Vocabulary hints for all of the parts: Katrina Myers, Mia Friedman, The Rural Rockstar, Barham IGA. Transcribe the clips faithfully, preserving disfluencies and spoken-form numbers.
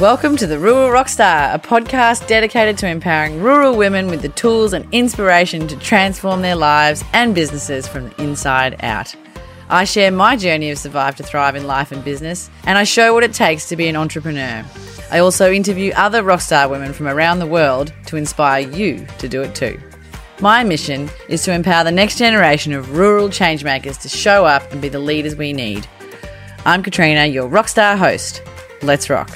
Welcome to The Rural Rockstar, a podcast dedicated to empowering rural women with the tools and inspiration to transform their lives and businesses from the inside out. I share my journey of survive to thrive in life and business, and I show what it takes to be an entrepreneur. I also interview other rockstar women from around the world to inspire you to do it too. My mission is to empower the next generation of rural changemakers to show up and be the leaders we need. I'm Katrina, your rockstar host. Let's rock.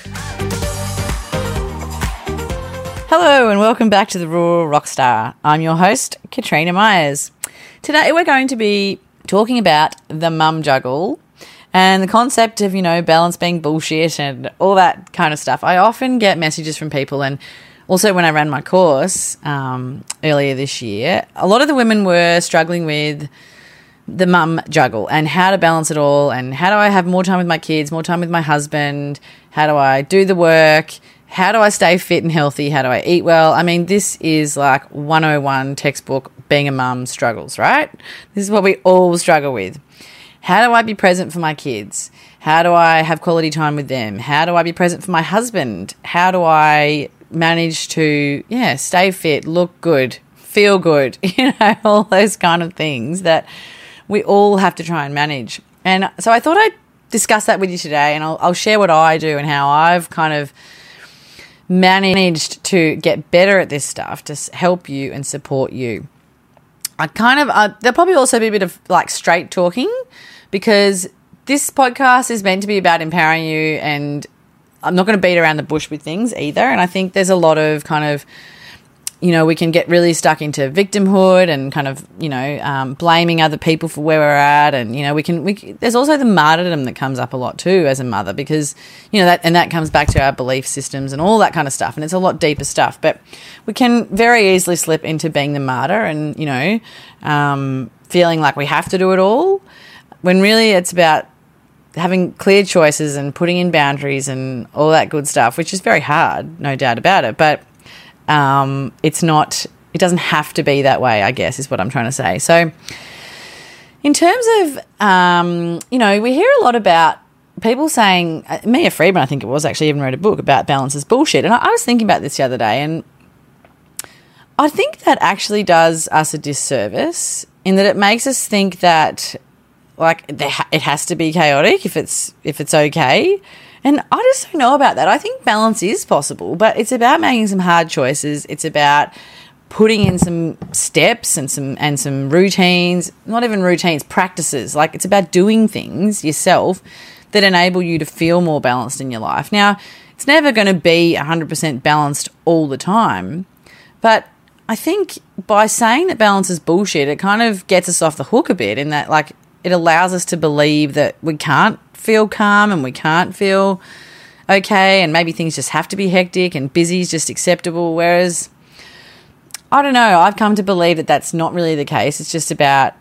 Hello and welcome back to The Rural Rockstar. I'm your host, Katrina Myers. Today we're going to be talking about the mum juggle and the concept of, you know, balance being bullshit and all that kind of stuff. I often get messages from people, and also when I ran my course um, earlier this year, a lot of the women were struggling with the mum juggle and how to balance it all, and how do I have more time with my kids, more time with my husband, how do I do the work, how do I stay fit and healthy, how do I eat well? I mean, this is like one oh one textbook being a mum struggles, right? This is what we all struggle with. How do I be present for my kids? How do I have quality time with them? How do I be present for my husband? How do I manage to, yeah, stay fit, look good, feel good, you know, all those kind of things that we all have to try and manage. And so I thought I'd discuss that with you today, and I'll, I'll share what I do and how I've kind of managed to get better at this stuff to help you and support you. I kind of, uh, there'll probably also be a bit of like straight talking, because this podcast is meant to be about empowering you, and I'm not going to beat around the bush with things either. And I think there's a lot of kind of, you know, we can get really stuck into victimhood and kind of, you know, um, blaming other people for where we're at. And, you know, we can, we, there's also the martyrdom that comes up a lot too as a mother, because, you know, that, and that comes back to our belief systems and all that kind of stuff. And it's a lot deeper stuff, but we can very easily slip into being the martyr and, you know, um, feeling like we have to do it all, when really it's about having clear choices and putting in boundaries and all that good stuff, which is very hard, no doubt about it. But Um, it's not, it doesn't have to be that way, I guess, is what I'm trying to say. So in terms of, um, you know, we hear a lot about people saying, uh, Mia Friedman, I think it was, actually even wrote a book about balance is bullshit. And I, I was thinking about this the other day, and I think that actually does us a disservice, in that it makes us think that like it has to be chaotic if it's, if it's okay. And I just don't know about that. I think balance is possible, but it's about making some hard choices. It's about putting in some steps and some and some routines, not even routines, practices. Like, it's about doing things yourself that enable you to feel more balanced in your life. Now, it's never going to be one hundred percent balanced all the time, but I think by saying that balance is bullshit, it kind of gets us off the hook a bit, in that like it allows us to believe that we can't feel calm and we can't feel okay, and maybe things just have to be hectic and busy is just acceptable. Whereas, I don't know, I've come to believe that that's not really the case. It's just about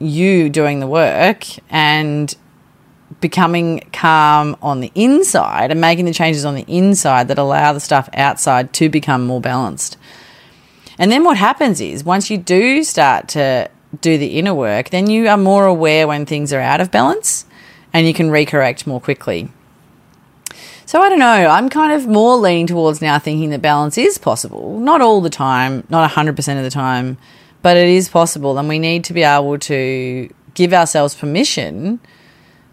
you doing the work and becoming calm on the inside and making the changes on the inside that allow the stuff outside to become more balanced. And then what happens is, once you do start to do the inner work, then you are more aware when things are out of balance, and you can recorrect more quickly. So I don't know, I'm kind of more leaning towards now thinking that balance is possible. Not all the time, not one hundred percent of the time, but it is possible, and we need to be able to give ourselves permission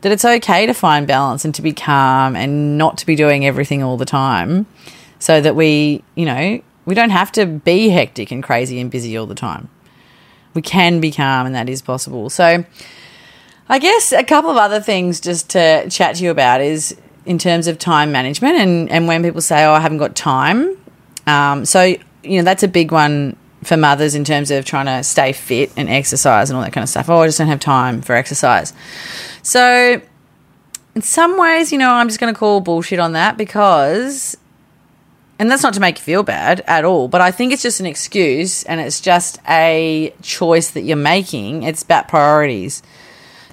that it's okay to find balance and to be calm and not to be doing everything all the time, so that we, you know, we don't have to be hectic and crazy and busy all the time. We can be calm, and that is possible. So I guess a couple of other things just to chat to you about is in terms of time management, and, and when people say, oh, I haven't got time. Um, so, you know, that's a big one for mothers in terms of trying to stay fit and exercise and all that kind of stuff. Oh, I just don't have time for exercise. So in some ways, you know, I'm just going to call bullshit on that, because, and that's not to make you feel bad at all, but I think it's just an excuse, and it's just a choice that you're making. It's about priorities.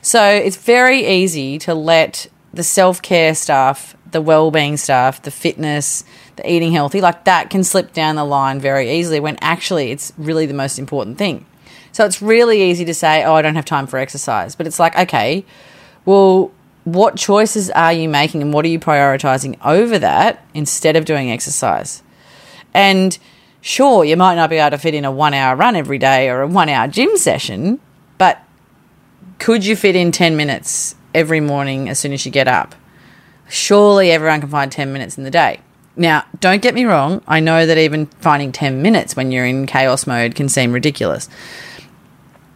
So it's very easy to let the self-care stuff, the well-being stuff, the fitness, the eating healthy, like that can slip down the line very easily, when actually it's really the most important thing. So it's really easy to say, oh, I don't have time for exercise. But it's like, okay, well, what choices are you making and what are you prioritizing over that instead of doing exercise? And sure, you might not be able to fit in a one-hour run every day or a one-hour gym session, but could you fit in ten minutes every morning as soon as you get up? Surely everyone can find ten minutes in the day. Now, don't get me wrong. I know that even finding ten minutes when you're in chaos mode can seem ridiculous.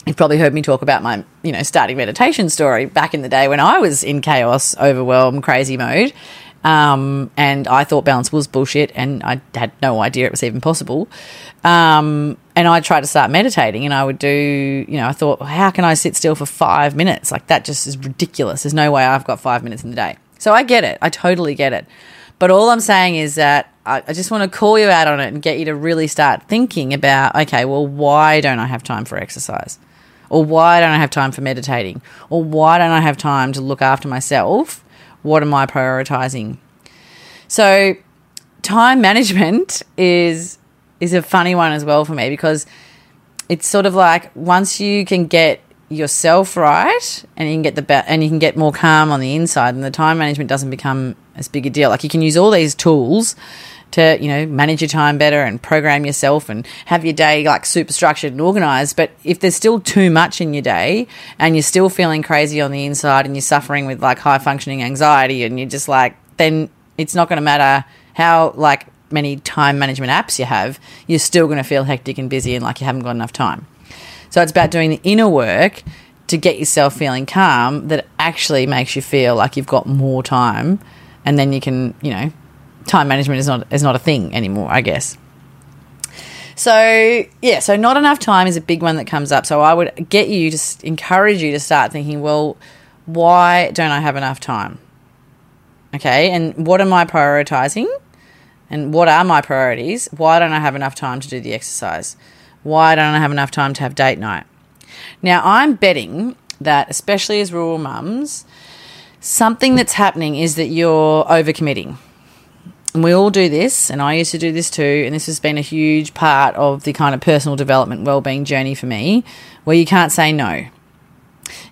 You've probably heard me talk about my, you know, starting meditation story back in the day when I was in chaos, overwhelm, crazy mode. Um, and I thought balance was bullshit and I had no idea it was even possible. Um, and I tried to start meditating and I would do, you know, I thought, how can I sit still for five minutes? Like, that just is ridiculous. There's no way I've got five minutes in the day. So I get it. I totally get it. But all I'm saying is that I, I just want to call you out on it and get you to really start thinking about, okay, well, why don't I have time for exercise? Or why don't I have time for meditating? Or why don't I have time to look after myself? What am I prioritizing? So time management is is a funny one as well for me, because it's sort of like, once you can get yourself right and you can get the ba- and you can get more calm on the inside, and the time management doesn't become as big a deal. Like, you can use all these tools to, you know, manage your time better and program yourself and have your day like super structured and organized. But if there's still too much in your day and you're still feeling crazy on the inside and you're suffering with like high functioning anxiety and you're just like, then it's not going to matter how like many time management apps you have, you're still going to feel hectic and busy and like you haven't got enough time. So it's about doing the inner work to get yourself feeling calm that actually makes you feel like you've got more time, and then you can, you know, time management is not is not a thing anymore, I guess. So, yeah, so not enough time is a big one that comes up. So I would get you to encourage you to start thinking, well, why don't I have enough time? Okay, and what am I prioritizing? And what are my priorities? Why don't I have enough time to do the exercise? Why don't I have enough time to have date night? Now, I'm betting that, especially as rural mums, something that's happening is that you're overcommitting. And we all do this, and I used to do this too, and this has been a huge part of the kind of personal development wellbeing journey for me, where you can't say no.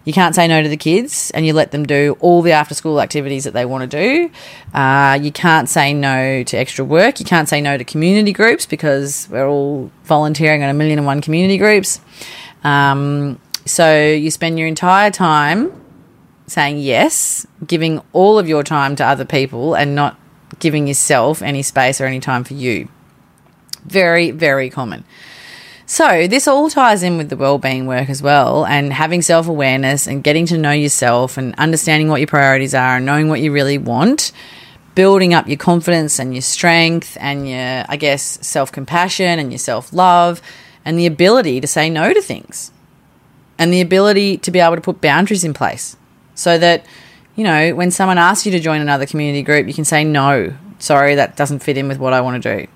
You can't say no to the kids, and you let them do all the after-school activities that they want to do. Uh, you can't say no to extra work. You can't say no to community groups, because we're all volunteering on a million and one community groups. Um, so you spend your entire time saying yes, giving all of your time to other people and not giving yourself any space or any time for you. Very, very common. So this all ties in with the wellbeing work as well, and having self-awareness and getting to know yourself and understanding what your priorities are and knowing what you really want, building up your confidence and your strength and your, I guess, self-compassion and your self-love and the ability to say no to things and the ability to be able to put boundaries in place so that, you know, when someone asks you to join another community group, you can say, no, sorry, that doesn't fit in with what I want to do.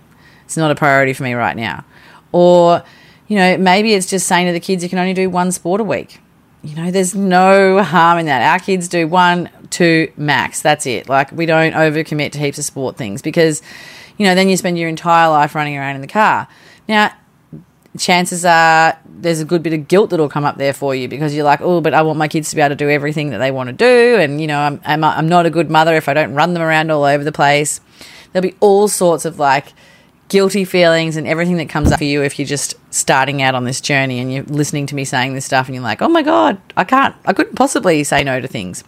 It's not a priority for me right now. Or, you know, maybe it's just saying to the kids, you can only do one sport a week. You know, there's no harm in that. Our kids do one, two max. That's it. Like, we don't overcommit to heaps of sport things, because, you know, then you spend your entire life running around in the car. Now, chances are there's a good bit of guilt that'll come up there for you, because you're like, oh, but I want my kids to be able to do everything that they want to do, and, you know, I'm, I'm I'm not a good mother if I don't run them around all over the place. There'll be all sorts of like guilty feelings and everything that comes up for you if you're just starting out on this journey and you're listening to me saying this stuff and you're like, oh my God, I can't, I couldn't possibly say no to things.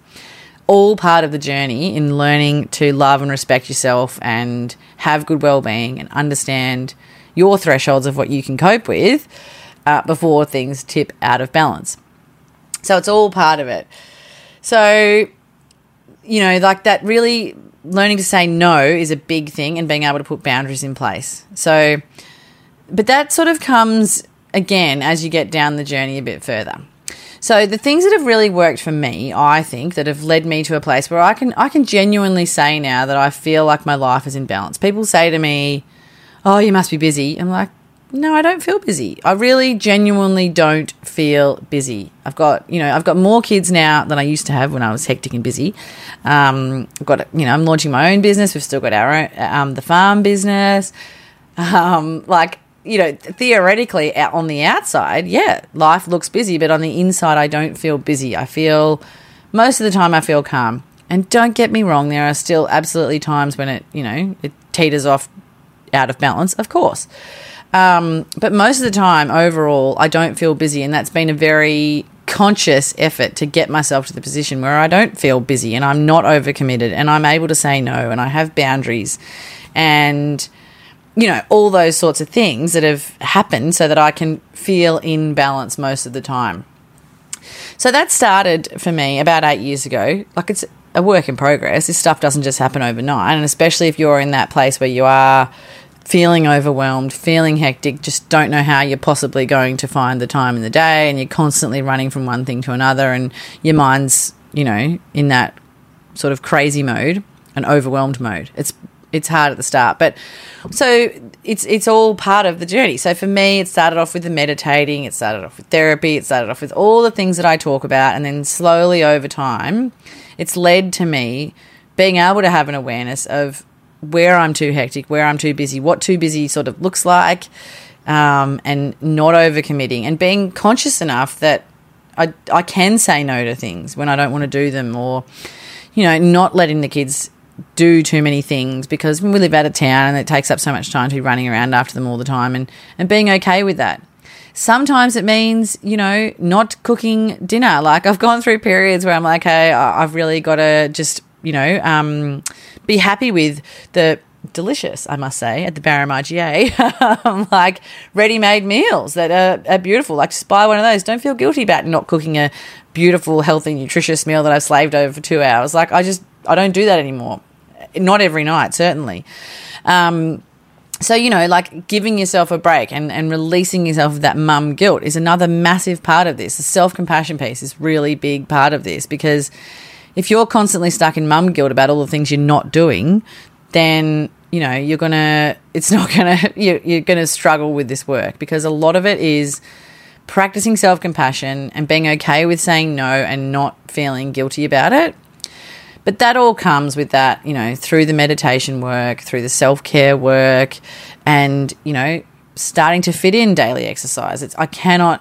All part of the journey in learning to love and respect yourself and have good well-being and understand your thresholds of what you can cope with uh, before things tip out of balance. So it's all part of it. So, you know, like that, really learning to say no is a big thing, and being able to put boundaries in place. So, but that sort of comes again as you get down the journey a bit further. So the things that have really worked for me, I think, that have led me to a place where I can I can genuinely say now that I feel like my life is in balance. People say to me, oh, you must be busy. I'm like, no, I don't feel busy. I really genuinely don't feel busy. I've got, you know, I've got more kids now than I used to have when I was hectic and busy. Um, I've got, you know, I'm launching my own business. We've still got our own, um, the farm business. Um, like, you know, theoretically on the outside, yeah, life looks busy, but on the inside, I don't feel busy. I feel, most of the time I feel calm. And don't get me wrong, there are still absolutely times when it, you know, it teeters off out of balance, of course. Um, but most of the time, overall, I don't feel busy, and that's been a very conscious effort to get myself to the position where I don't feel busy and I'm not overcommitted and I'm able to say no and I have boundaries and, you know, all those sorts of things that have happened so that I can feel in balance most of the time. So that started for me about eight years ago. Like, it's a work in progress. This stuff doesn't just happen overnight, and especially if you're in that place where you are feeling overwhelmed, feeling hectic, just don't know how you're possibly going to find the time in the day, and you're constantly running from one thing to another, and your mind's, you know, in that sort of crazy mode and overwhelmed mode. It's it's hard at the start, but so it's it's all part of the journey. So for me, it started off with the meditating, it started off with therapy, it started off with all the things that I talk about, and then slowly over time, it's led to me being able to have an awareness of where I'm too hectic, where I'm too busy, what too busy sort of looks like, um, and not overcommitting and being conscious enough that I, I can say no to things when I don't want to do them, or, you know, not letting the kids do too many things because we live out of town and it takes up so much time to be running around after them all the time, and, and being okay with that. Sometimes it means, you know, not cooking dinner. Like, I've gone through periods where I'm like, hey, I've really got to just, you know, um, be happy with the delicious, I must say, at the Barham I G A, like ready-made meals that are, are beautiful. Like, just buy one of those. Don't feel guilty about not cooking a beautiful, healthy, nutritious meal that I've slaved over for two hours. Like, I just, I don't do that anymore. Not every night, certainly. Um, so, you know, like giving yourself a break and, and releasing yourself of that mum guilt is another massive part of this. The self-compassion piece is really big part of this, because if you're constantly stuck in mum guilt about all the things you're not doing, then, you know, you're going to, it's not going to, you're, you're going to struggle with this work, because a lot of it is practicing self-compassion and being okay with saying no and not feeling guilty about it. But that all comes with that, you know, through the meditation work, through the self-care work, and, you know, starting to fit in daily exercise. It's, I cannot,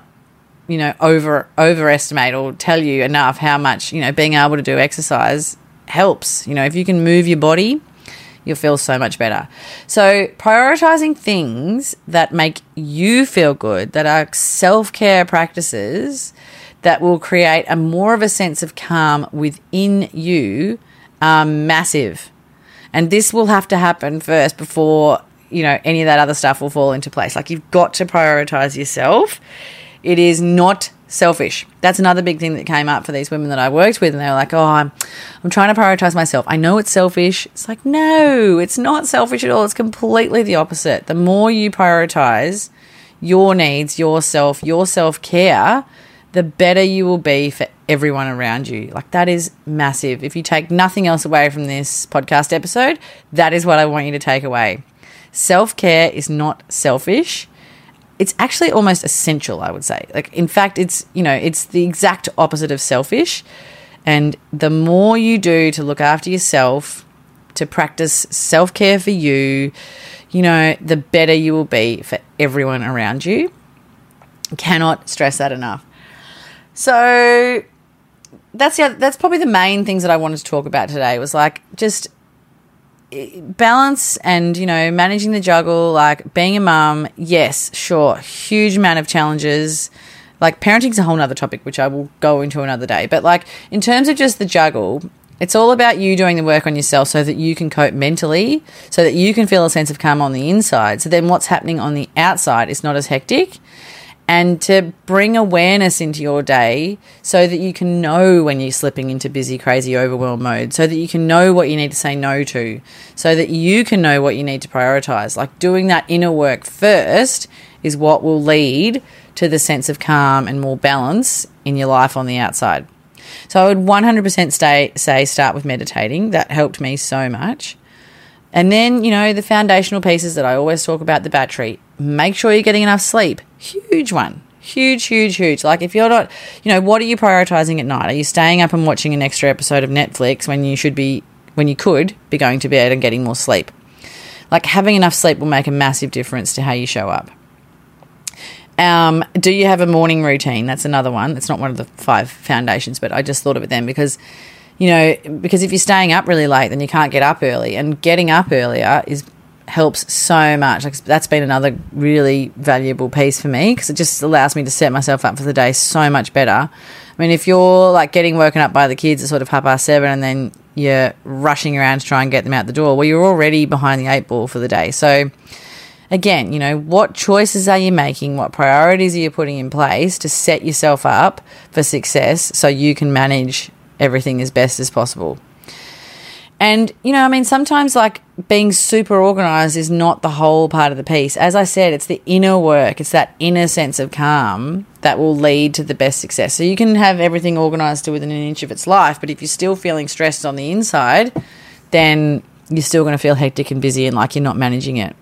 you know, over overestimate or tell you enough how much, you know, being able to do exercise helps. You know, if you can move your body, you'll feel so much better. So prioritizing things that make you feel good, that are self-care practices that will create a more of a sense of calm within you, um, massive. And this will have to happen first before, you know, any of that other stuff will fall into place. Like, you've got to prioritize yourself. It is not selfish. That's another big thing that came up for these women that I worked with, and they were like, oh, I'm, I'm trying to prioritize myself. I know it's selfish. It's like, no, it's not selfish at all. It's completely the opposite. The more you prioritize your needs, yourself, your self-care, the better you will be for everyone around you. Like, that is massive. If you take nothing else away from this podcast episode, that is what I want you to take away. Self-care is not selfish. It's actually almost essential, I would say. Like, in fact, it's, you know, it's the exact opposite of selfish. And the more you do to look after yourself, to practice self-care for you, you know, the better you will be for everyone around you. Cannot stress that enough. So that's the other, that's probably the main things that I wanted to talk about today, was like just balance and, you know, managing the juggle. Like, being a mum, yes, sure, huge amount of challenges. Like, parenting's a whole nother topic, which I will go into another day. But like, in terms of just the juggle, it's all about you doing the work on yourself so that you can cope mentally, so that you can feel a sense of calm on the inside. So then what's happening on the outside is not as hectic. And to bring awareness into your day so that you can know when you're slipping into busy, crazy, overwhelm mode, so that you can know what you need to say no to, so that you can know what you need to prioritize. Like, doing that inner work first is what will lead to the sense of calm and more balance in your life on the outside. So I would one hundred percent stay, say start with meditating. That helped me so much. And then, you know, the foundational pieces that I always talk about, the battery. Make sure you're getting enough sleep. Huge one. Huge, huge, huge. Like, if you're not, you know, what are you prioritizing at night? Are you staying up and watching an extra episode of Netflix when you should be, when you could be going to bed and getting more sleep? Like, having enough sleep will make a massive difference to how you show up. Um, do you have a morning routine? That's another one. That's not one of the five foundations, but I just thought of it then because you know, because if you're staying up really late, then you can't get up early, and getting up earlier is helps so much. Like, that's been another really valuable piece for me, because it just allows me to set myself up for the day so much better. I mean, if you're like getting woken up by the kids at sort of half past seven and then you're rushing around to try and get them out the door, well, you're already behind the eight ball for the day. So again, you know, what choices are you making? What priorities are you putting in place to set yourself up for success so you can manage everything as best as possible? And, you know, I mean, sometimes like being super organised is not the whole part of the piece. As I said, it's the inner work. It's that inner sense of calm that will lead to the best success. So you can have everything organised to within an inch of its life, but if you're still feeling stressed on the inside, then you're still going to feel hectic and busy and like you're not managing it.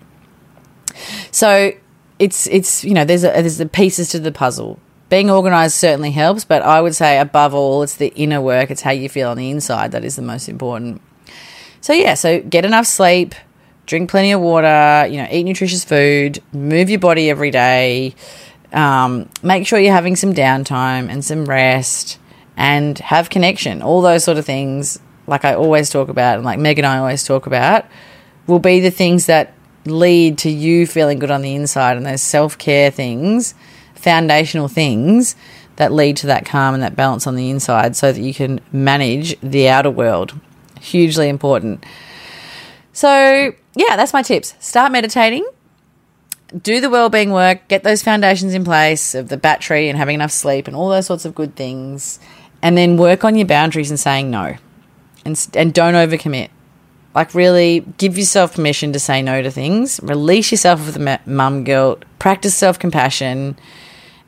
So it's, it's you know, there's, a, there's the pieces to the puzzle. Being organised certainly helps, but I would say above all, it's the inner work. It's how you feel on the inside that is the most important. So, yeah, so get enough sleep, drink plenty of water, you know, eat nutritious food, move your body every day, um, make sure you're having some downtime and some rest, and have connection. All those sort of things, like I always talk about and like Meg and I always talk about, will be the things that lead to you feeling good on the inside, and those self-care things, foundational things that lead to that calm and that balance on the inside so that you can manage the outer world. Hugely important. So, yeah, that's my tips. Start meditating, do the wellbeing work, get those foundations in place of the battery and having enough sleep and all those sorts of good things, and then work on your boundaries and saying no, and and don't overcommit. Like, really give yourself permission to say no to things, release yourself of the mum guilt, practice self-compassion,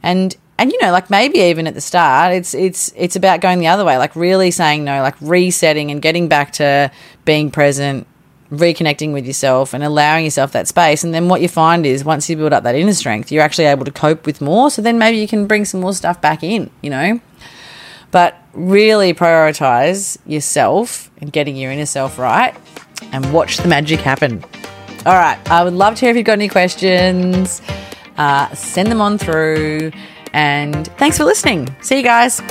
and And, you know, like maybe even at the start, it's it's it's about going the other way, like really saying no, like resetting and getting back to being present, reconnecting with yourself and allowing yourself that space. And then what you find is once you build up that inner strength, you're actually able to cope with more. So then maybe you can bring some more stuff back in, you know. But really prioritize yourself and getting your inner self right, and watch the magic happen. All right. I would love to hear if you've got any questions. Uh, send them on through. And thanks for listening. See you guys.